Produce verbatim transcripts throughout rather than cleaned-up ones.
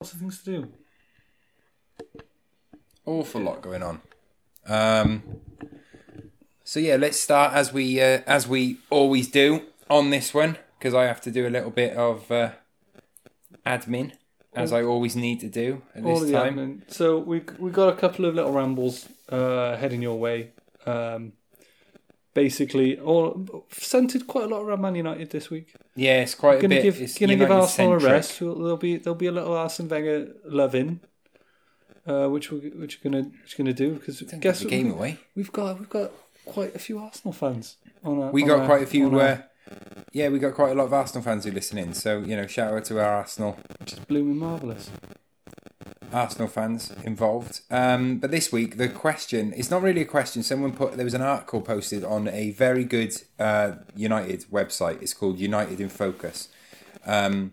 lots of things to do. Awful lot going on. Um, so yeah, let's start as we uh, as we always do on this one, because I have to do a little bit of uh, admin, as I always need to do at this the time. Admin. So we we got a couple of little rambles uh, heading your way. Um, basically, all centered quite a lot around Man United this week. Yeah, it's quite I'm a gonna bit. Give, it's gonna give Arsenal a rest. There'll be there'll be a little Arsene Wenger loving. Uh, which we're which are gonna which gonna do because Don't guess give the what, game away. We've got we've got quite a few Arsenal fans on our. We on got our, quite a few. Uh, our... Yeah, we got quite a lot of Arsenal fans who listen in. So you know, shout out to our Arsenal, which is blooming marvellous. Arsenal fans involved. Um, but this week the question, it's not really a question. Someone put there was an article posted on a very good uh, United website. It's called United in Focus. Um,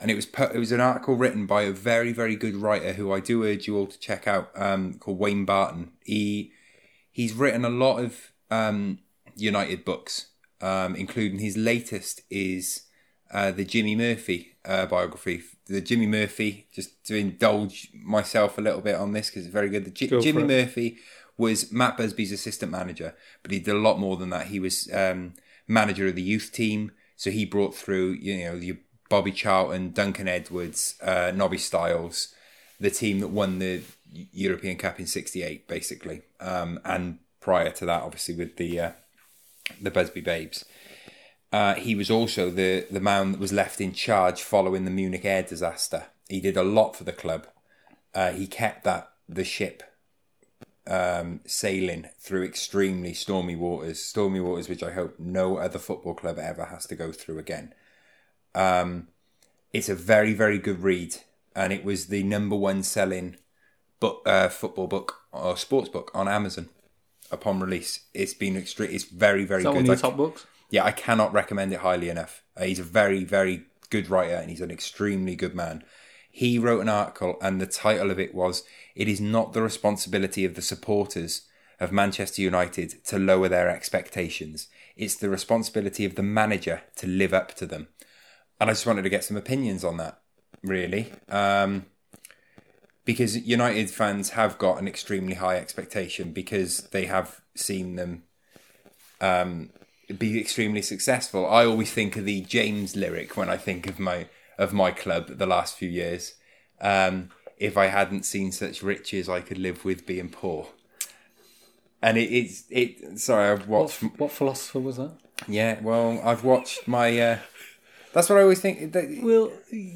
And it was put, it was an article written by a very, very good writer who I do urge you all to check out, um, called Wayne Barton. He he's written a lot of um, United books, um, including his latest is uh, the Jimmy Murphy uh, biography. The Jimmy Murphy, just to indulge myself a little bit on this because it's very good. The G- Go Jimmy Murphy was Matt Busby's assistant manager, but he did a lot more than that. He was um, manager of the youth team, so he brought through you know the. Bobby Charlton, Duncan Edwards, uh, Nobby Stiles, the team that won the European Cup in sixty-eight, basically. Um, and prior to that, obviously, with the uh, the Busby Babes. Uh, he was also the, the man that was left in charge following the Munich air disaster. He did a lot for the club. Uh, he kept that the ship um, sailing through extremely stormy waters, stormy waters which I hope no other football club ever has to go through again. Um, it's a very, very good read, and it was the number one selling book, uh, football book or sports book on Amazon upon release. It's been extreme. It's very, very good. Is that one of your top books? Yeah, I cannot recommend it highly enough. Uh, he's a very, very good writer, and he's an extremely good man. He wrote an article, and the title of it was, "It is not the responsibility of the supporters of Manchester United to lower their expectations. It's the responsibility of the manager to live up to them." And I just wanted to get some opinions on that, really. Um, because United fans have got an extremely high expectation because they have seen them um, be extremely successful. I always think of the James lyric when I think of my of my club the last few years. Um, if I hadn't seen such riches, I could live with being poor. And it, it's... It, sorry, I've watched... What, what philosopher was that? Yeah, well, I've watched my... Uh, That's what I always think. We'll,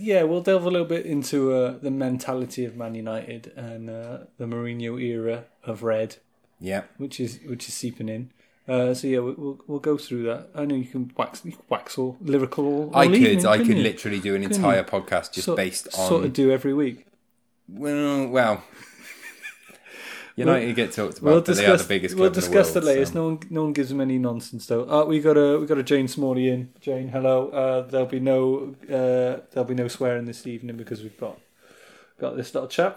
yeah, we'll delve a little bit into uh, the mentality of Man United and uh, the Mourinho era of red. Yeah, which is which is seeping in. Uh, so yeah, we'll we'll go through that. I know you can wax, you can wax all lyrical. All I evening, could, I could you? literally do an couldn't entire you? podcast just so, based on sort of do every week. Well, well, United we'll, get talked about. We'll discuss, they are the biggest. We'll discuss that later. So. No one, no one gives them any nonsense though. Uh, we got a we got a Jane Smalley in. Jane, hello. Uh, there'll be no uh, there'll be no swearing this evening because we've got got this little chap.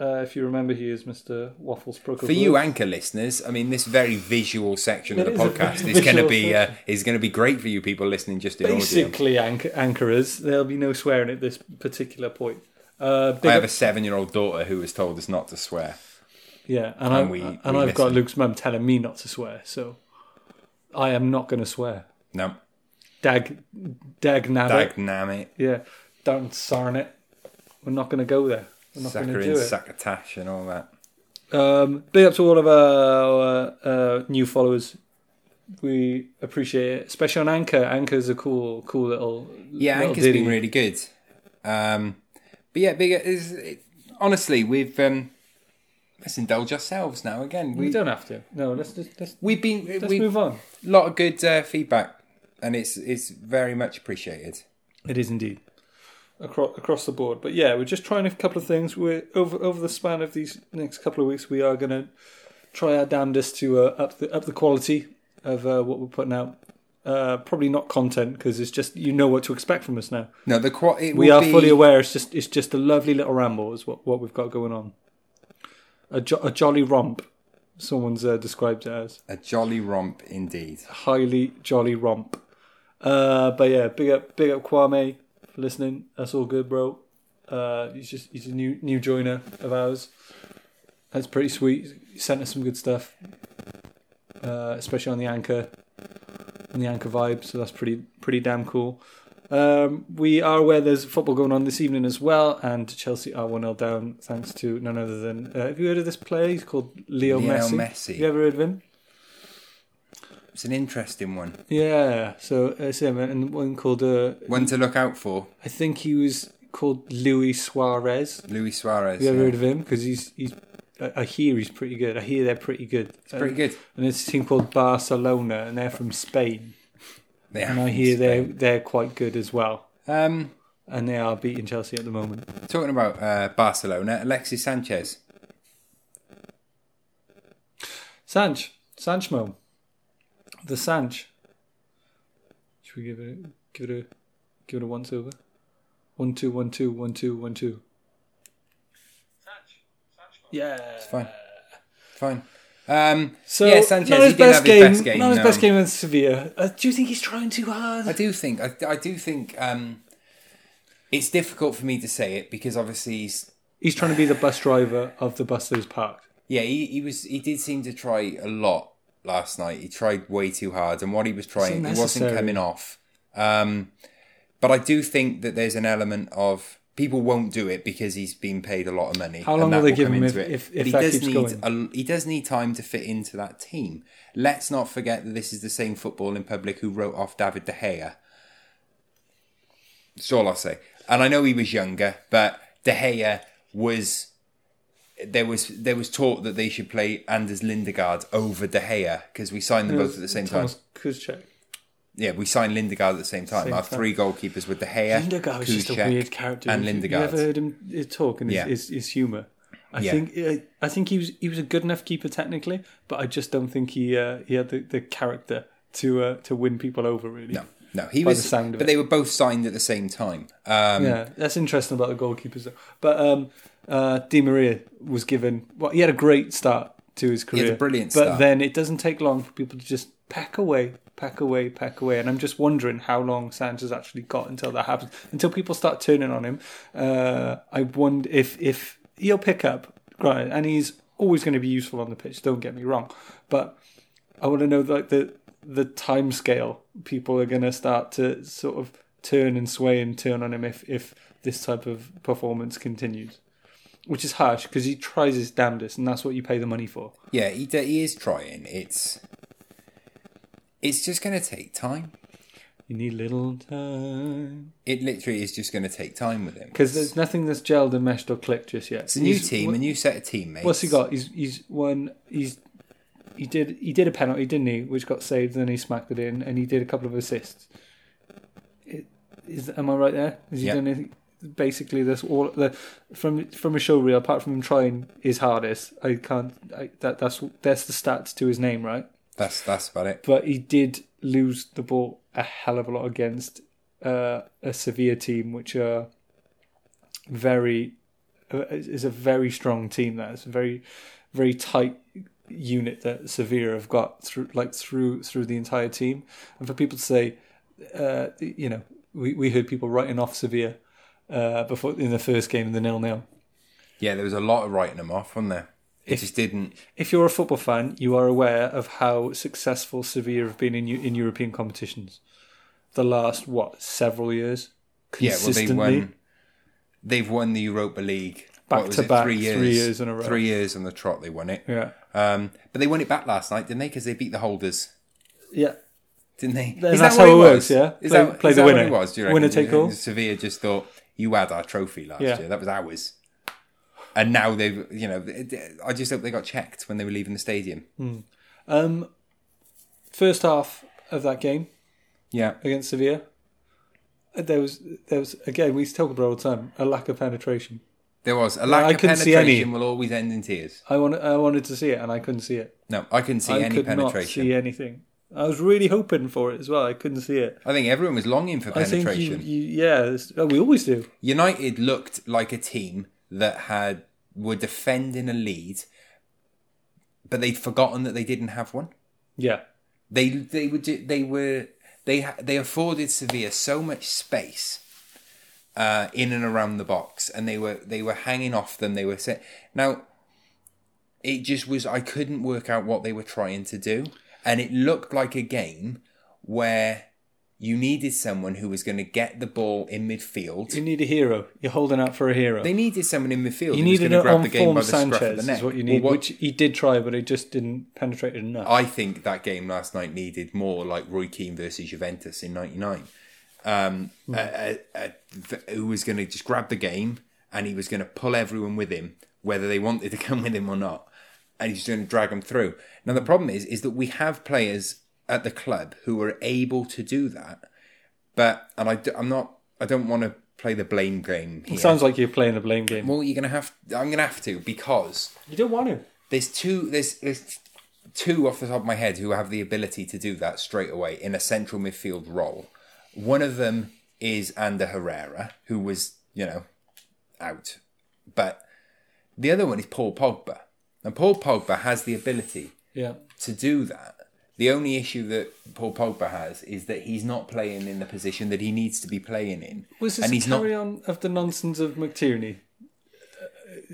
Uh, if you remember, he is Mister Waffles Brooker. For you Anchor listeners, I mean, this very visual section of the podcast is going to be uh, is going to be great for you people listening just in basically audio. Basically, anchorers, there'll be no swearing at this particular point. Uh, I have a seven-year-old daughter who was told us not to swear. Yeah, and, and, I, we, and we I've listen. got Luke's mum telling me not to swear, so I am not going to swear. No. Dag, dag nabbit. Dag nabbit. Yeah, don't sarn it. We're not going to go there. We're not going to do it. Saccatash and all that. Um, big up to all of our uh, uh, new followers. We appreciate it, especially on Anchor. Anchor's a cool, cool little. Yeah, little Anchor's ditty. Been really good. Um, but yeah, big. Is it, honestly, we've. Um, Let's indulge ourselves now again. We, we don't have to. No, let's just let's, we've been, let's we've, move on. A lot of good uh, feedback, and it's it's very much appreciated. It is indeed. Across, across the board. But yeah, we're just trying a couple of things. We're over over the span of these next couple of weeks, we are going to try our damnedest to uh, up, the, up the quality of uh, what we're putting out. Uh, probably not content because it's just you know what to expect from us now. No, the qu- it we will are be... fully aware. It's just it's just a lovely little ramble is what, what we've got going on. A, jo- a jolly romp, someone's uh, described it as. A jolly romp, indeed. Highly jolly romp. Uh, but yeah, big up, big up Kwame for listening. That's all good, bro. Uh, he's just he's a new new joiner of ours. That's pretty sweet. He sent us some good stuff, uh, especially on the Anchor, on the Anchor vibe. So that's pretty pretty damn cool. Um, we are aware there's football going on this evening as well, and Chelsea are one nil down thanks to none other than. Uh, have you heard of this player? He's called Leo, Leo Messi. Messi. Have you ever heard of him? It's an interesting one. Yeah, so it's him, and one called. Uh, one to look out for. I think he was called Luis Suarez. Luis Suarez. Have you ever yeah. heard of him? Because he's he's. I hear he's pretty good. I hear they're pretty good. It's pretty good. And it's a team called Barcelona, and they're from Spain. They are. And I hear they're, they're quite good as well. Um, and they are beating Chelsea at the moment. Talking about uh, Barcelona, Alexis Sanchez. Sanch. Sanchmo. The Sanch. Should we give it, give it a give it a once over? One, two, one, two, one, two, one, two. Yeah, it's fine. Fine. Um, so yeah, Sanchez, not his, he didn't best, have his game, best game. Not his no. best game in Sevilla. Uh, do you think he's trying too hard? I do think. I, I do think. Um, it's difficult for me to say it because obviously he's he's trying to be the bus driver of the bus that was parked. Yeah, he, he was. He did seem to try a lot last night. He tried way too hard, and what he was trying, it wasn't coming off. Um, but I do think that there's an element of. People won't do it because he's been paid a lot of money. How long will they give him if, if, if that keeps going? A, he does need time to fit into that team. Let's not forget that this is the same footballing public who wrote off David De Gea. That's all I'll say. And I know he was younger, but De Gea was... There was there was talk that they should play Anders Lindegaard over De Gea because we signed them both at the same time. Kuszczak. Yeah, we signed Lindegaard at the same time. Same Our time. three goalkeepers were De Gea, Lindegaard was Kuszczak, just a weird character, and Lindegaard. You ever heard him talk and his, yeah. his, his humour? I yeah. think I think he was he was a good enough keeper technically, but I just don't think he uh, he had the, the character to uh, to win people over really. No, no, he was. The sound of but it. They were both signed at the same time. Um, yeah, that's interesting about the goalkeepers though. But um, uh, Di Maria was given. Well, he had a great start to his career. He had a brilliant start. But then it doesn't take long for people to just pack away. Pack away, pack away, and I'm just wondering how long Sanchez actually got until that happens. Until people start turning on him, uh, I wonder if if he'll pick up. Right, and he's always going to be useful on the pitch. Don't get me wrong, but I want to know like the the time scale. People are going to start to sort of turn and sway and turn on him if if this type of performance continues, which is harsh because he tries his damnedest, and that's what you pay the money for. Yeah, he he is trying. It's. It's just going to take time. You need little time. It literally is just going to take time with him. Because there's nothing that's gelled and meshed or clicked just yet. It's a new he's, team, what, a new set of teammates. What's he got? He's he's won. He's he did he did a penalty, didn't he? Which got saved, and then he smacked it in, and he did a couple of assists. It, is am I right there? Has he yep. done anything? Basically, that's all. The, from from a show reel, apart from him trying his hardest, I can't. I, that that's that's the stats to his name, right? That's that's about it. But he did lose the ball a hell of a lot against uh, a Sevilla team, which are very uh, is a very strong team. That it's a very very tight unit that Sevilla have got through like through through the entire team. And for people to say, uh, you know, we, we heard people writing off Sevilla uh, before in the first game in the nil nil. Yeah, there was a lot of writing them off, wasn't there? It if, just didn't. If you're a football fan, you are aware of how successful Sevilla have been in in European competitions. The last what several years, consistently. Yeah, well, they won. They've won the Europa League back what, to back, three years, three years in a row. Three years on the trot, they won it. Yeah, um, but they won it back last night, didn't they? Because they beat the holders. Yeah, didn't they? Is that's that how it works. Was? Yeah, is play, that play is the that winner? What it was? Do you winner take all. Sevilla just thought you had our trophy last yeah. year. That was ours. And now they've, you know, I just hope they got checked when they were leaving the stadium. Mm. Um, first half of that game, yeah, against Sevilla, there was there was again we used to talk about all the time a lack of penetration. There was a lack I of penetration. Will always end in tears. I wanted I wanted to see it and I couldn't see it. No, I couldn't see I any could penetration. I could not see anything. I was really hoping for it as well. I couldn't see it. I think everyone was longing for penetration. I think you, you, yeah, we always do. United looked like a team that had were defending a lead, but they'd forgotten that they didn't have one. Yeah, they they would they were they they afforded Sevilla so much space uh, in and around the box, and they were they were hanging off them. They were set. Now, it just was. I couldn't work out what they were trying to do, and it looked like a game where you needed someone who was going to get the ball in midfield. You need a hero. You're holding out for a hero. They needed someone in midfield. You needed an on-form Sanchez is what you need, what, which he did try, but he just didn't penetrate it enough. I think that game last night needed more like Roy Keane versus Juventus in ninety-nine. Um, mm. a, a, a, who was going to just grab the game, and he was going to pull everyone with him, whether they wanted to come with him or not. And he's going to drag them through. Now, the problem is, is that we have players at the club who are able to do that, but and I, I'm not. I don't want to play the blame game here. It sounds like you're playing the blame game. Well, you're gonna have. I'm gonna have to because you don't want to. There's two. There's, there's two off the top of my head who have the ability to do that straight away in a central midfield role. One of them is Ander Herrera, who was you know out, but the other one is Paul Pogba, and Paul Pogba has the ability yeah. to do that. The only issue that Paul Pogba has is that he's not playing in the position that he needs to be playing in. Was this and he's a carry-on not... of the nonsense of McTierney,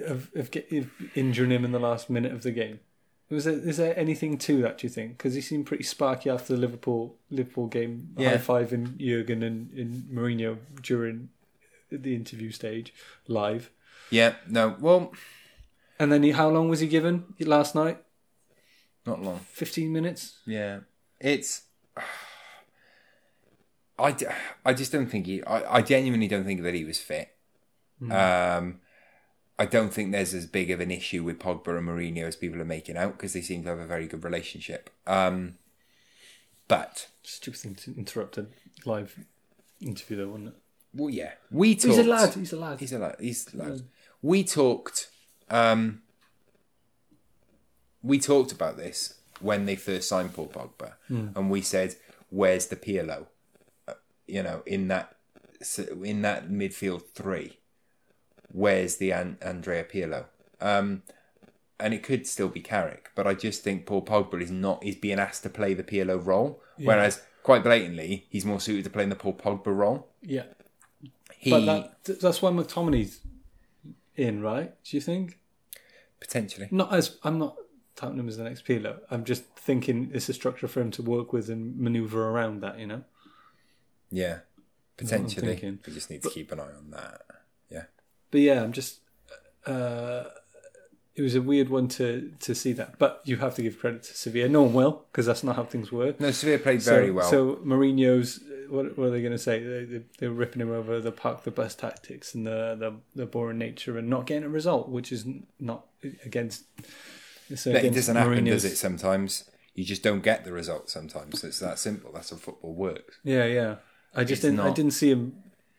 of, of, of injuring him in the last minute of the game? Was there, is there anything to that, do you think? Because he seemed pretty sparky after the Liverpool Liverpool game, yeah. high-fiving Jurgen and, and Mourinho during the interview stage, live. Yeah, no, well... And then he, how long was he given last night? Not long. fifteen minutes? Yeah. It's... I, I just don't think he... I, I genuinely don't think that he was fit. Mm. Um, I don't think there's as big of an issue with Pogba and Mourinho as people are making out, because they seem to have a very good relationship. Um, but... Stupid thing to interrupt a live interview though, wasn't it? Well, yeah. We talked... He's a lad. He's a lad. He's a lad. He's a lad. We talked... Um, We talked about this when they first signed Paul Pogba, mm. and we said, "Where's the Pirlo? Uh, you know, in that in that midfield three, where's the An- Andrea Pirlo?" Um, and it could still be Carrick, but I just think Paul Pogba is not is being asked to play the Pirlo role, yeah. whereas quite blatantly he's more suited to playing the Paul Pogba role. Yeah, he, but that, that's when McTominay's in, right? Do you think? Potentially, not as I'm not. Touting him as the next Pirlo. I'm just thinking it's a structure for him to work with and manoeuvre around that, you know? Yeah, potentially. We just need to but, keep an eye on that. Yeah. But yeah, I'm just... Uh, it was a weird one to, to see that. But you have to give credit to Sevilla. No one will, because that's not how things work. No, Sevilla played so, very well. So Mourinho's... What, what are they going to say? They, they, they're ripping him over the park, the bus tactics and the, the, the boring nature and not getting a result, which is not against... So it doesn't happen, Mourinho's. Does it? Sometimes you just don't get the result. Sometimes it's that simple. That's how football works. Yeah, yeah. I just it's didn't. Not... I didn't see him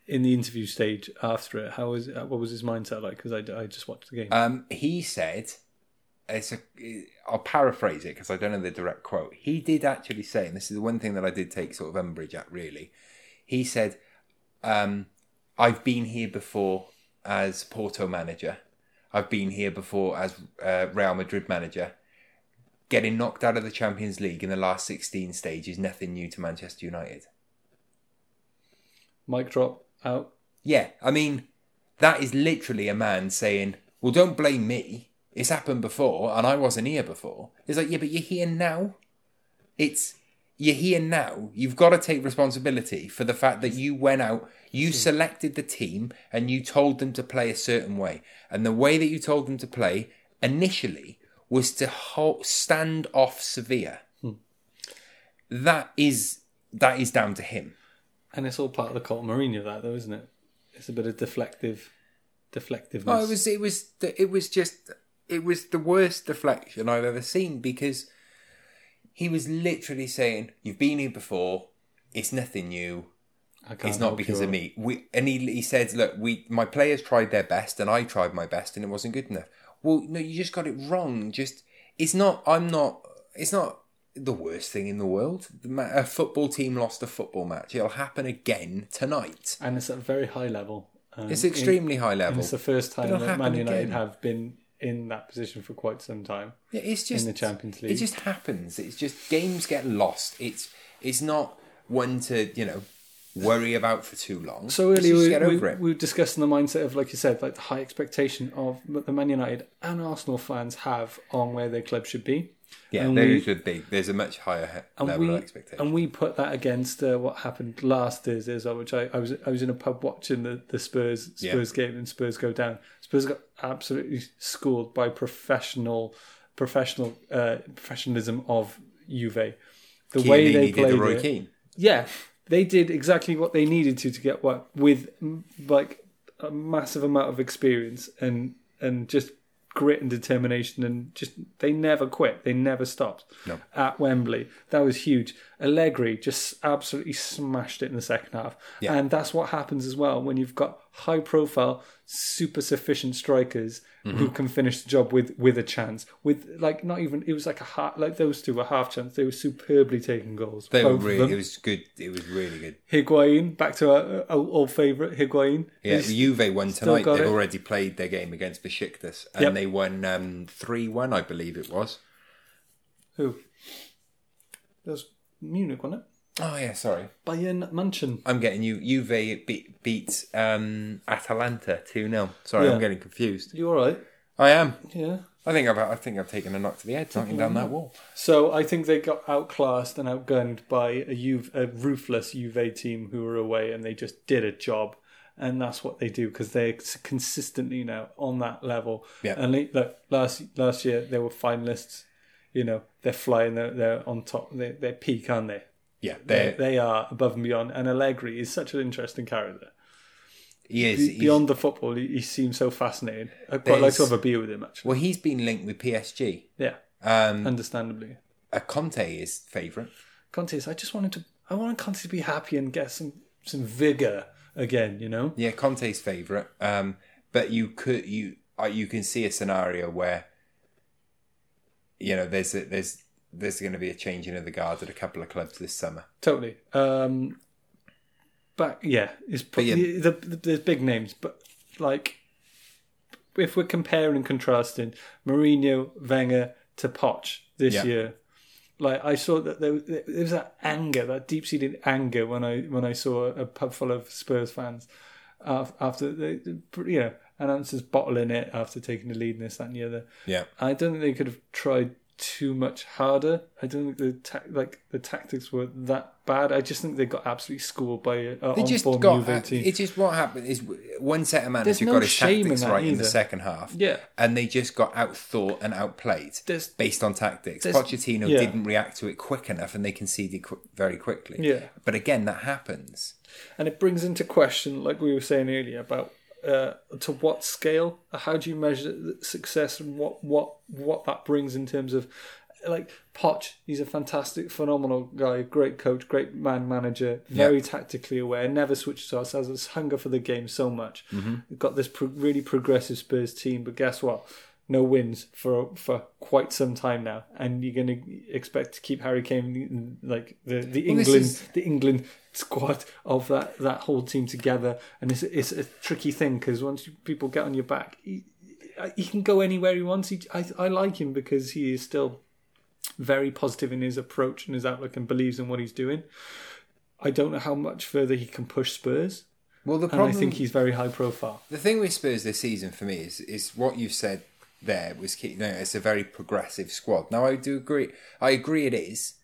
in the interview stage after it. How was what was his mindset like? Because I, I just watched the game. Um, he said, "It's a." I'll paraphrase it because I don't know the direct quote. He did actually say, and this is the one thing that I did take sort of umbrage at. Really, he said, um, "I've been here before as Porto manager." I've been here before as uh, Real Madrid manager. Getting knocked out of the Champions League in the last sixteen stage is nothing new to Manchester United. Mic drop out. Yeah, I mean, that is literally a man saying, well, don't blame me. It's happened before and I wasn't here before. It's like, yeah, but you're here now. It's, you're here now. You've got to take responsibility for the fact that you went out... You selected the team and you told them to play a certain way. And the way that you told them to play initially was to hold, stand off Sevilla. Hmm. That is that is down to him. And it's all part of the Colt Mourinho, that though, isn't it? It's a bit of deflective, deflectiveness. No, it was it was it was just it was the worst deflection I've ever seen because he was literally saying, "You've been here before. It's nothing new." It's not because of me. We, and he, he said, look, we my players tried their best and I tried my best and it wasn't good enough. Well, no, you just got it wrong. Just It's not, I'm not, it's not the worst thing in the world. The, a football team lost a football match. It'll happen again tonight. And it's at a very high level. Um, it's extremely in, high level. And it's the first time that Man United again. have been in that position for quite some time. Yeah, it's just, in the Champions League. It just happens. It's just games get lost. It's, it's not one to, you know... worry about for too long. So earlier we, get over we, it. we were discussing the mindset of, like you said, like the high expectation of the Man United and Arsenal fans have on where their club should be. Yeah, and they should be. There's a much higher level we, of expectation. And we put that against uh, what happened last Thursday as well, which I, I was I was in a pub watching the, the Spurs Spurs yeah. game, and Spurs go down. Spurs got absolutely schooled by professional professional uh, professionalism of Juve. The Keane, way they, they played the Roy it, Keane. Yeah, they did exactly what they needed to to get what with like a massive amount of experience and and just grit and determination, and just they never quit, they never stopped. No. At Wembley, that was huge. Allegri just absolutely smashed it in the second half, yeah. and that's what happens as well when you've got high-profile, super sufficient strikers mm-hmm. who can finish the job with with a chance, with like not even it was like a half, like those two were half chance. They were superbly taking goals. They were really. It was good. It was really good. Higuain, back to our, our old favourite Higuain. Yeah, the Juve won tonight. They've it. already played their game against Besiktas, and yep. they won three one, um, I believe it was. Who? That was Munich, wasn't it? Oh, yeah, sorry. Bayern München. I'm getting you. Juve beat, beat um, Atalanta two nil. Sorry, yeah. I'm getting confused. You all right? I am. Yeah. I think I've I think I've taken a knock to the head, knocking down that wall. So I think they got outclassed and outgunned by a, Juve, a ruthless Juve team who were away, and they just did a job. And that's what they do, because they're consistently now on that level. Yeah. And they, look, last last year they were finalists. You know, they're flying. They're, they're on top. They're, they're peak, aren't they? Yeah, they they are above and beyond. And Allegri is such an interesting character. He is. Be- beyond the football, he, he seems so fascinating. I'd quite like to have a beer with him, actually. Well, he's been linked with P S G. Yeah, um, understandably. Uh, Conte is favourite. Conte is, I just wanted to, I wanted Conte to be happy and get some, some vigour again, you know? Yeah, Conte's favourite. Um, but you could you uh, you can see a scenario where, you know, there's a, there's... there's going to be a changing of the guard at a couple of clubs this summer. Totally. Um, but yeah, it's probably, but yeah. The, the, there's big names, but like if we're comparing and contrasting Mourinho, Wenger to Poch this yeah. year, like I saw that there, there was that anger, that deep-seated anger when I when I saw a pub full of Spurs fans after they, you know, and Ance's bottling it after taking the lead in this, that, and the other. Yeah, I don't think they could have tried too much harder. I don't think the ta- like the tactics were that bad. I just think they got absolutely schooled by a uh, on-form Juve team. It's just what happened is one set of managers no got his tactics in right either. in the second half, yeah, and they just got outthought and outplayed there's, based on tactics. Pochettino yeah. didn't react to it quick enough, and they conceded qu- very quickly. Yeah, but again, that happens, and it brings into question, like we were saying earlier, about. Uh, to what scale? How do you measure success, and what, what what that brings in terms of, like Poch? He's a fantastic, phenomenal guy, great coach, great man manager, very yeah. tactically aware, never switches off, has this hunger for the game so much. Mm-hmm. We've got this pro- really progressive Spurs team, but guess what? No wins for for quite some time now, and you're going to expect to keep Harry Kane, like the, the well, England is... the England squad of that, that whole team together, and it's it's a tricky thing because once you, people get on your back, he, he can go anywhere he wants. He, I I like him because he is still very positive in his approach and his outlook and believes in what he's doing. I don't know how much further he can push Spurs. Well, the problem, and I think he's very high profile. The thing with Spurs this season for me is is what you've said. There was key. No, it's a very progressive squad. Now I do agree. I agree it is.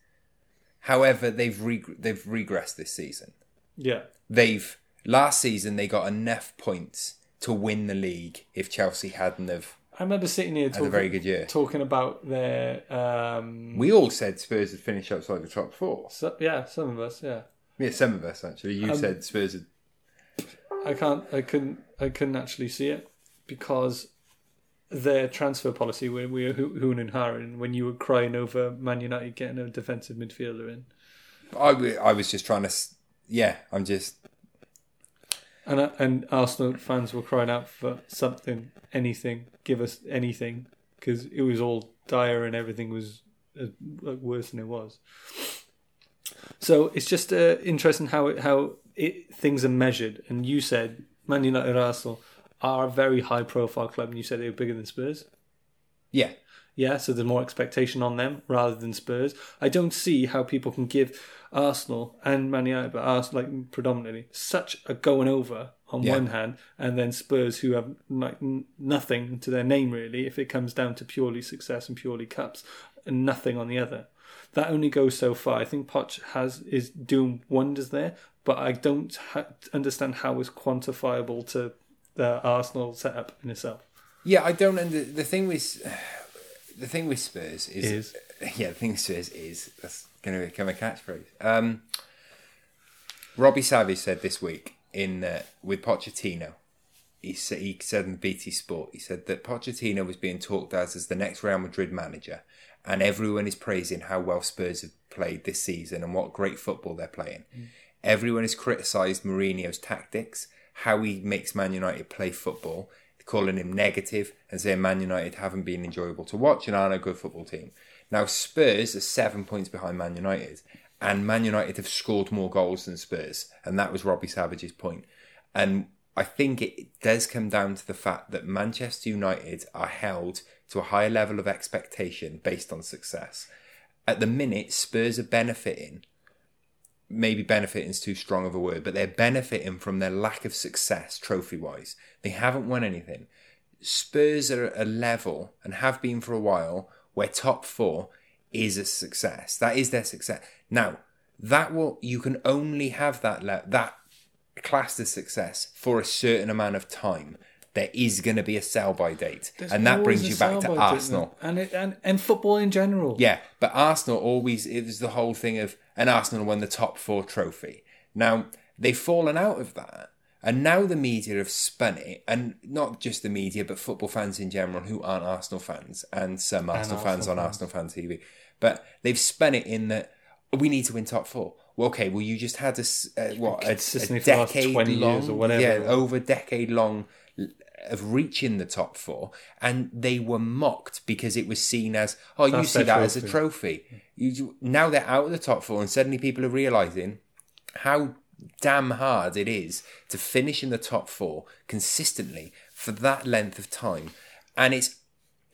However, they've reg- they've regressed this season. Yeah, they've last season they got enough points to win the league. If Chelsea hadn't have, I remember sitting here talking, a very good year. talking about their. Um, we all said Spurs would finish outside the top four. So, yeah, some of us. Yeah, yeah, some of us actually. You um, said Spurs would. I can't. I couldn't. I couldn't actually see it because. Their transfer policy, when we were hooing and harring, when you were crying over Man United getting a defensive midfielder in. I, I was just trying to... Yeah, I'm just... And and Arsenal fans were crying out for something, anything, give us anything, because it was all dire and everything was worse than it was. So it's just uh, interesting how, it, how it, things are measured. And you said Man United, Arsenal... are a very high-profile club, and you said they were bigger than Spurs? Yeah. Yeah, so there's more expectation on them rather than Spurs. I don't see how people can give Arsenal and Man United, but Arsenal like, predominantly, such a going over on yeah. one hand, and then Spurs, who have like n- nothing to their name really, if it comes down to purely success and purely cups, and nothing on the other. That only goes so far. I think Poch has is doing wonders there, but I don't ha- understand how it's quantifiable to the Arsenal setup in itself. Yeah, I don't. And the, the thing with the thing with Spurs is, is. yeah, the thing with Spurs is that's going to become a catchphrase. Um, Robbie Savage said this week in uh, with Pochettino. He said, he said in B T Sport, he said that Pochettino was being talked as as the next Real Madrid manager, and everyone is praising how well Spurs have played this season and what great football they're playing. Mm. Everyone has criticised Mourinho's tactics, how he makes Man United play football, calling him negative and saying Man United haven't been enjoyable to watch and aren't a good football team. Now Spurs are seven points behind Man United, and Man United have scored more goals than Spurs, and that was Robbie Savage's point. And I think it does come down to the fact that Manchester United are held to a higher level of expectation based on success. At the minute, Spurs are benefiting, maybe benefiting is too strong of a word, but they're benefiting from their lack of success trophy-wise. They haven't won anything. Spurs are at a level, and have been for a while, where top four is a success. That is their success. Now, that will you can only have that le- that classed as success for a certain amount of time. There is going to be a sell-by date. There's and that brings you back to Arsenal. And, it, and and football in general. Yeah, but Arsenal always, it was the whole thing of, and Arsenal won the top four trophy. Now, they've fallen out of that. And now the media have spun it, and not just the media, but football fans in general who aren't Arsenal fans, and some Arsenal and fans Arsenal on fans. Arsenal Fan T V. But they've spun it in that, we need to win top four. Well, okay, well, you just had a, uh, what, a, a decade-long, or whatever. Yeah, over a decade-long of reaching the top four, and they were mocked because it was seen as, oh, you see that as a trophy. You, now they're out of the top four, and suddenly people are realising how damn hard it is to finish in the top four consistently for that length of time. And it's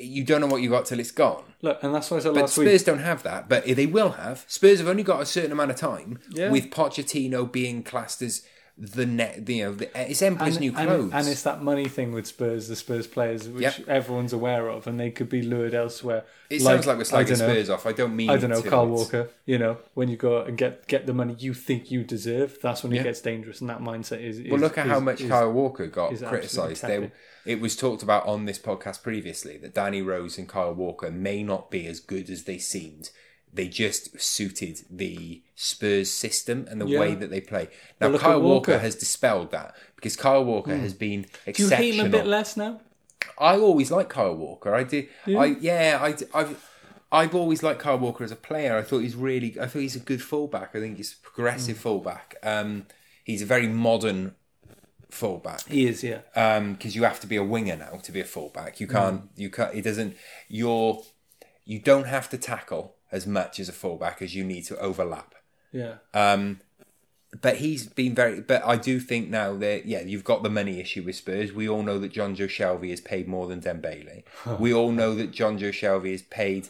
you don't know what you've got till it's gone. Look, and that's why I said but last Spurs week. Spurs don't have that, but they will have. Spurs have only got a certain amount of time yeah. with Pochettino being classed as the net, you know, the, it's Emperor's and, New Clothes. And, and it's that money thing with Spurs, the Spurs players, which yep. everyone's aware of, and they could be lured elsewhere. It like, sounds like we're slagging Spurs know, off. I don't mean I don't know, Carl Walker, you know, when you go and get, get the money you think you deserve, that's when yeah. it gets dangerous, and that mindset is... is well, look at is, how much is, Kyle Walker got criticised. It was talked about on this podcast previously that Danny Rose and Kyle Walker may not be as good as they seemed. They just suited the Spurs system and the yeah. way that they play. Now, well, Kyle Walker. Walker has dispelled that because Kyle Walker mm. has been exceptional. Do you hate him a bit less now? I always liked Kyle Walker. I did. Yeah, I, yeah I, I've, I've always liked Kyle Walker as a player. I thought he's really. I thought he's a good fullback. I think he's a progressive mm. fullback. Um, he's a very modern fullback. He is, yeah. Because um, you have to be a winger now to be a fullback. You can't. Mm. You can't. It doesn't. You're. You don't have to tackle as much as a fullback as you need to overlap. Yeah. Um, but he's been very... But I do think now that, yeah, you've got the money issue with Spurs. We all know that Jonjo Shelvey is paid more than Dembele. Huh. We all know that Jonjo Shelvey is paid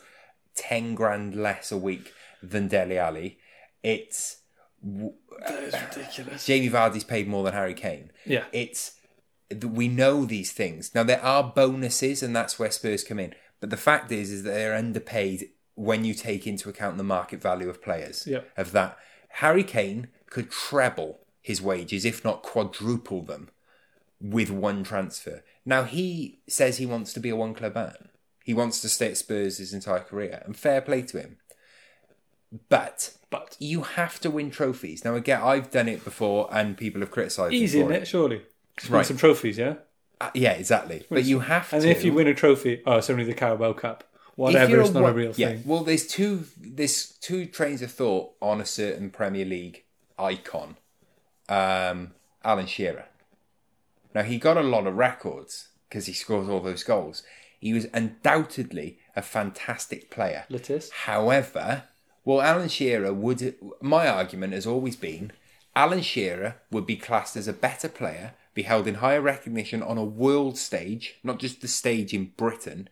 ten grand less a week than Dele Alli. It's... That is ridiculous. Jamie Vardy's paid more than Harry Kane. Yeah. It's... We know these things. Now, there are bonuses, and that's where Spurs come in. But the fact is, is that they're underpaid when you take into account the market value of players. Yep. Of that. Harry Kane could treble his wages, if not quadruple them, with one transfer. Now, he says he wants to be a one-club man. He wants to stay at Spurs his entire career, and fair play to him. But, but you have to win trophies. Now, again, I've done it before, and people have criticised me for it. Easy, isn't it, surely? Just win some trophies, yeah? Uh, yeah, exactly. But you have to... And if you win a trophy, oh, it's only the Carabao Cup. Whatever, it's not a real yeah, thing. Well, there's two there's two trains of thought on a certain Premier League icon, um, Alan Shearer. Now, he got a lot of records because he scored all those goals. He was undoubtedly a fantastic player. Lettuce. However, well, Alan Shearer would... My argument has always been Alan Shearer would be classed as a better player, be held in higher recognition on a world stage, not just the stage in Britain,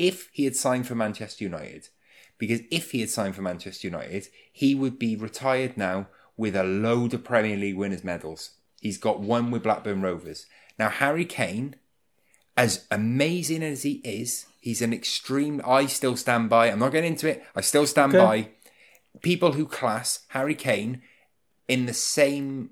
if he had signed for Manchester United. Because if he had signed for Manchester United, he would be retired now with a load of Premier League winners' medals. He's got one with Blackburn Rovers. Now, Harry Kane, as amazing as he is, he's an extreme... I still stand by. I'm not getting into it. I still stand okay. by. People who class Harry Kane in the same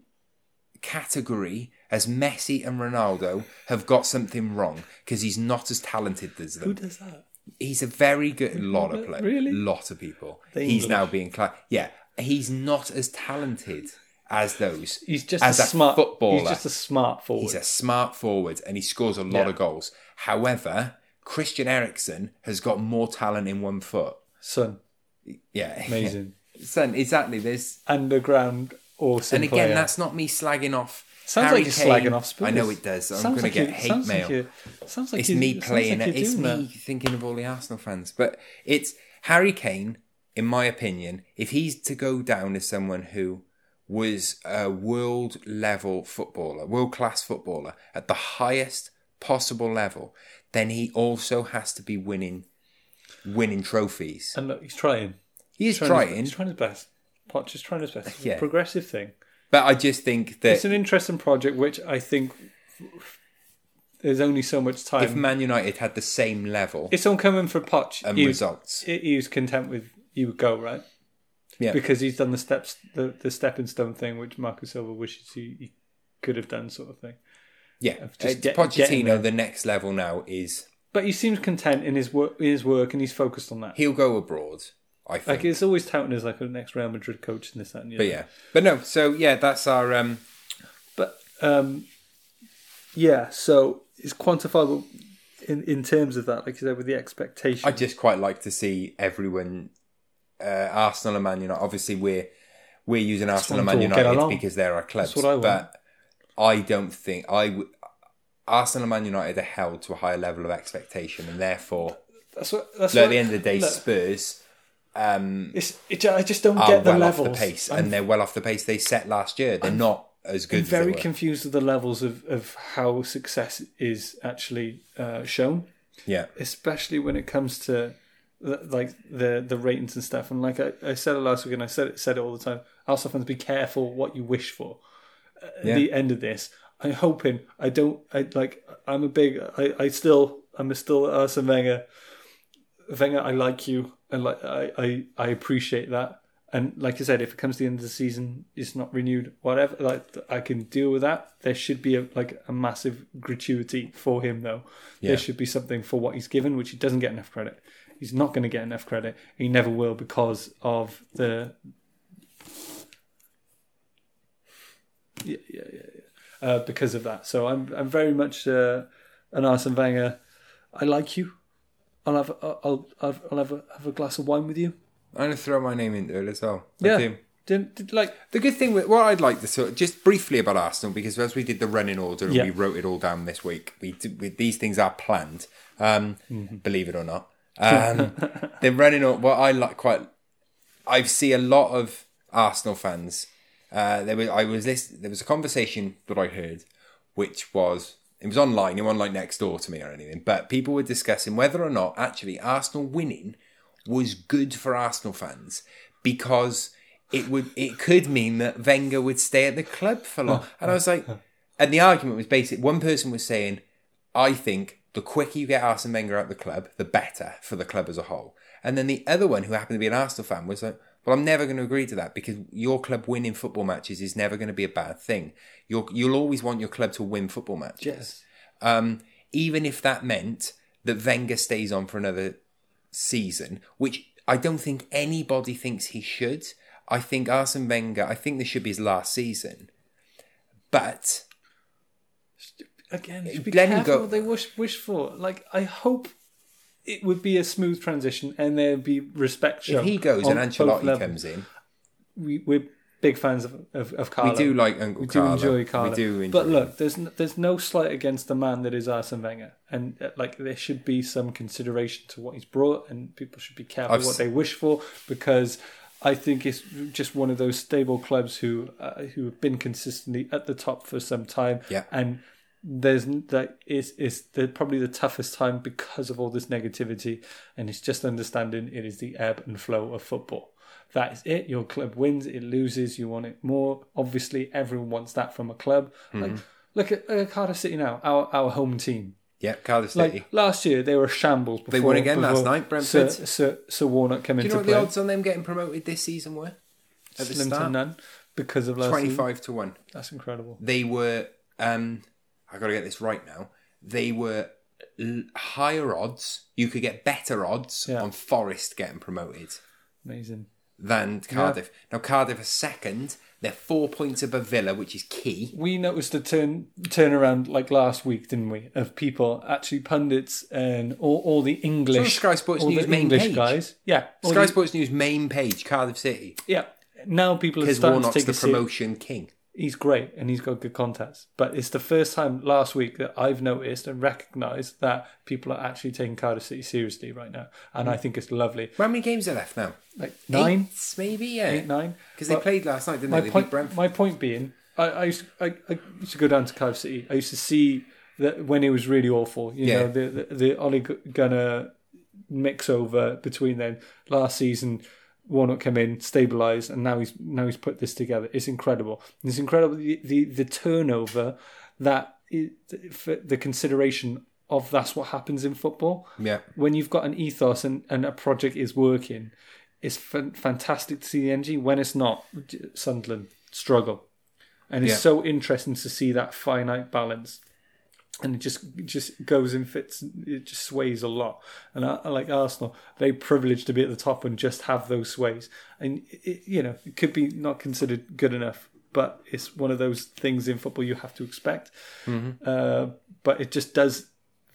category as Messi and Ronaldo have got something wrong because he's not as talented as them. Who does that? He's a very good... lot of players. Really? Lot of people. He's now being... Cla- yeah. He's not as talented as those. He's just as a, a smart footballer. He's just a smart forward. He's a smart forward and he scores a lot yeah. of goals. However, Christian Eriksen has got more talent in one foot. Son. Yeah. Amazing. Son, exactly. There's... Underground awesome And again, player. That's not me slagging off Sounds Harry like you're Kane, slagging off Spurs. I know it does. I'm going like to get hate mail. Like sounds like it's me playing like it. It's me that. Thinking of all the Arsenal fans. But it's Harry Kane, in my opinion, if he's to go down as someone who was a world-level footballer, world-class footballer, at the highest possible level, then he also has to be winning winning trophies. And look, he's trying. He is he's trying. trying. His, he's trying his best. Potch is trying his best. It's yeah. a progressive thing. But I just think that... It's an interesting project, which I think there's only so much time. If Man United had the same level... It's all coming for Poch. And he results. Was, he was content with... He would go, right? Yeah. Because he's done the steps, the, the stepping stone thing, which Marco Silva wishes he, he could have done, sort of thing. Yeah. Of just uh, get, Pochettino, the next level now is... But he seems content in his work, in his work, and he's focused on that. He'll go abroad. I think. Like it's always touted as like an ex Real Madrid coach and this that and the other. But yeah, but no, so yeah, that's our. Um... But um, yeah, so it's quantifiable in in terms of that, like you said, with the expectation. I just quite like to see everyone, uh, Arsenal and Man United. Obviously, we're we're using just Arsenal and Man United because they're our clubs. That's what I want. But I don't think I w- Arsenal and Man United are held to a higher level of expectation, and therefore, that's what. That's look, what at the end of the day, look, Spurs. Um, it's, it, I just don't get the well levels. Off the pace, and they're well off the pace they set last year. They're I'm, not as good. I'm very as they were. confused with the levels of, of how success is actually uh, shown. Yeah, especially when it comes to like the the ratings and stuff. And like I, I said it last week, and I said it, said it all the time. Arsenal fans, be careful what you wish for. At yeah. the end of this, I'm hoping I don't. I like. I'm a big. I, I still. I'm a still Arsene Wenger. Wenger, I like you. And like I, I, I appreciate that. And like I said, if it comes to the end of the season, it's not renewed, whatever. Like I can deal with that. There should be a, like a massive gratuity for him, though. Yeah. There should be something for what he's given, which he doesn't get enough credit. He's not going to get enough credit. He never will because of the. Yeah, yeah, yeah. yeah. Uh, because of that, so I'm, I'm very much uh, an Arsene Wenger. I like you. I'll have I'll I'll, I'll have, a, have a glass of wine with you. I'm gonna throw my name into it as well. Yeah, do. Did, did, like the good thing with what I'd like to sort of, just briefly about Arsenal because as we did the running order yeah. and we wrote it all down this week. We, we these things are planned, um, mm-hmm. believe it or not. Um, they're running all. What I like quite. I see a lot of Arsenal fans. Uh, there was I was listening, there was a conversation that I heard, which was. It was online. It wasn't like next door to me or anything. But people were discussing whether or not actually Arsenal winning was good for Arsenal fans because it would it could mean that Wenger would stay at the club for long. And I was like, and the argument was basic. One person was saying, I think the quicker you get Arsene Wenger out the club, the better for the club as a whole. And then the other one who happened to be an Arsenal fan was like, well, I'm never going to agree to that because your club winning football matches is never going to be a bad thing. You'll, you'll always want your club to win football matches. Yes. Um, even if that meant that Wenger stays on for another season, which I don't think anybody thinks he should. I think Arsene Wenger, I think this should be his last season. But... Again, you should be careful go- what they wish, wish for. Like, I hope... It would be a smooth transition, and there'd be respect shown. If he goes and Ancelotti comes in, we, we're big fans of of, of Carlo. We do like Uncle Carlo. We do enjoy Carlo. We do enjoy. But look, there's no, there's no slight against the man that is Arsene Wenger, and uh, like there should be some consideration to what he's brought, and people should be careful I've what seen... they wish for because I think it's just one of those stable clubs who uh, who have been consistently at the top for some time, yeah. and there's like it's it's the, probably the toughest time because of all this negativity, and it's just understanding it is the ebb and flow of football. That is it. Your club wins, it loses. You want it more. Obviously, everyone wants that from a club. Mm-hmm. Like look at uh, Cardiff City now, our our home team. Yeah, Cardiff City. Like, last year, they were a shambles. Before, they won again last night, Brentford. Sir, Sir, Sir Warnock came into play. Do you know what play. the odds on them getting promoted this season were? At Slim the start? to none. Because of last twenty-five to one That's incredible. They were... Um, I've got to get this right now. They were l- higher odds. You could get better odds yeah. on Forest getting promoted. Amazing. Than Cardiff. Yeah. Now, Cardiff are second. They're four points above Villa, which is key. We noticed a turn turnaround like last week, didn't we? Of people, actually pundits and all, all the English... It's on Sky Sports News main English page. Guys. Yeah. Sky the, Sports News main page, Cardiff City. Yeah. Now people are starting Warnock's to take the promotion seat. King. He's great and he's got good contacts. But it's the first time last week that I've noticed and recognised that people are actually taking Cardiff City seriously right now. And mm. I think it's lovely. How many games are left now? Like nine? Eight, maybe, yeah. Eight, nine. Because they played last night, didn't they? They point, beat Brentford. My point being, I, I, used to, I, I used to go down to Cardiff City. I used to see that when it was really awful. You yeah. know, the, the, the Ole Gunnar mix over between them last season... Warnock came in, stabilised, and now he's now he's put this together. It's incredible. It's incredible the the, the turnover that it, for the consideration of that's what happens in football. Yeah. When you've got an ethos and, and a project is working, it's f- fantastic to see the energy. When it's not, Sunderland struggle, and it's yeah. so interesting to see that finite balance. And it just it just goes and fits. It just sways a lot. And I, I like Arsenal, they're privileged to be at the top and just have those sways. And it, it, you know, it could be not considered good enough, but it's one of those things in football you have to expect. Mm-hmm. Uh, but it just does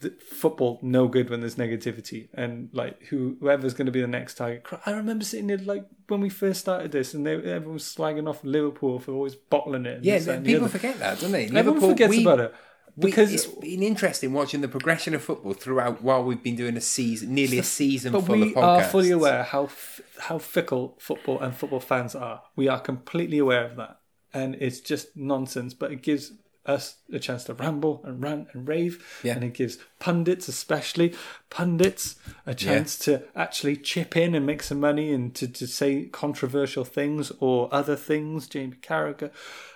the football no good when there's negativity. And like who, whoever's going to be the next target. I remember sitting there like when we first started this, and they, everyone was slagging off Liverpool for always bottling it. And yeah, and people forget that, don't they? Everyone Liverpool, forgets we... about it. Because we, it's been interesting watching the progression of football throughout while we've been doing a season, nearly a season full of podcasts. But we are fully aware how f- how fickle football and football fans are. We are completely aware of that, and it's just nonsense. But it gives us a chance to ramble and rant and rave, yeah. and it gives pundits, especially pundits, a chance yeah. to actually chip in and make some money and to, to say controversial things or other things. Jamie Carragher,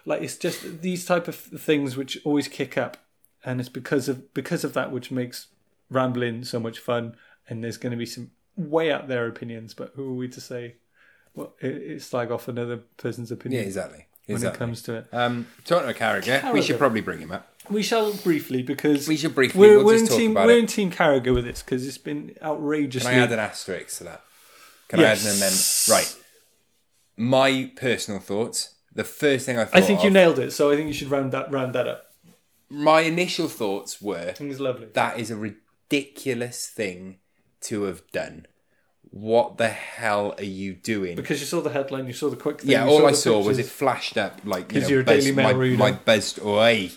like it's just these type of things which always kick up. And it's because of because of that which makes rambling so much fun. And there's going to be some way out there opinions, but who are we to say? Well, it, it's like off another person's opinion. Yeah, exactly. When exactly. it comes to it, um, talking to Carragher, Carragher, we should probably bring him up. We shall briefly because we should briefly. We're, we'll we're just in talk team. About we're it. in team Carragher with this because it's been outrageously. Can I add an asterisk to that? Can yes. I add an amendment? Right. My personal thoughts. The first thing I thought. I think of, you nailed it. So I think you should round that round that up. My initial thoughts were lovely. That is a ridiculous thing to have done. What the hell are you doing? Because you saw the headline, you saw the quick thing. Yeah, all I saw pictures. was it flashed up like you know, you're a buzzed, Daily Mail my, reader. My buzzed away.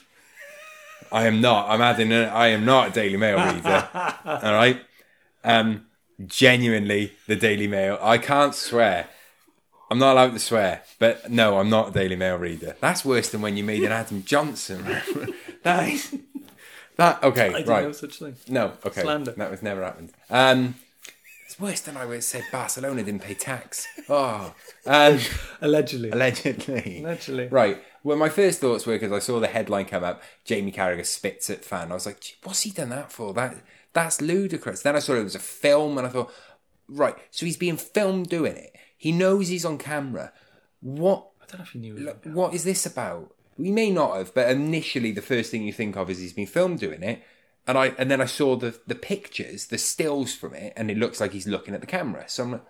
I am not. I'm adding. A, I am not a Daily Mail reader. All right. Um, genuinely, the Daily Mail. I can't swear. I'm not allowed to swear, but no, I'm not a Daily Mail reader. That's worse than when you made an Adam Johnson. that is... That, okay, I didn't right. know such thing. No, okay. Slander. That was never happened. Um, it's worse than I would say Barcelona didn't pay tax. Oh. Um, allegedly. Allegedly. Allegedly. Right. Well, my first thoughts were because I saw the headline come up, Jamie Carragher spits at fan. I was like, what's he done that for? That That's ludicrous. Then I saw it was a film and I thought, right, so he's being filmed doing it. He knows he's on camera. What? I don't know if he knew. Like, what is this about? We may not have, but initially the first thing you think of is he's been filmed doing it, and I and then I saw the the pictures, the stills from it, and it looks like he's looking at the camera. So I'm like,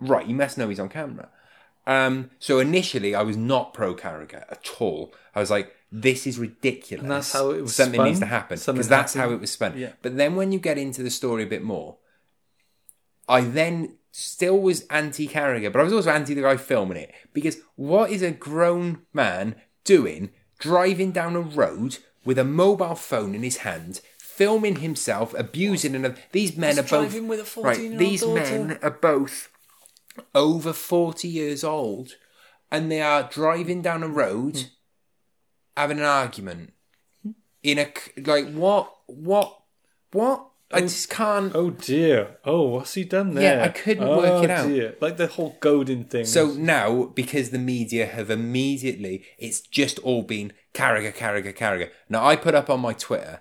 right, you must know he's on camera. Um, so initially I was not pro Carragher at all. I was like, this is ridiculous. And that's how it was. Something spun? needs to happen because that's how it was spun. Yeah. But then when you get into the story a bit more, I then. Still was anti-Carragher, but I was also anti the guy filming it. Because what is a grown man doing, driving down a road with a mobile phone in his hand, filming himself, abusing another? These men He's are both with a right. These daughter. men are both over forty years old, and they are driving down a road, mm. having an argument. in a like what what what. I just can't. Oh dear! Oh, what's he done there? Yeah, I couldn't oh, work it out. Dear. Like the whole goading thing. So now, because the media have immediately, it's just all been Carragher, Carragher, Carragher. Now I put up on my Twitter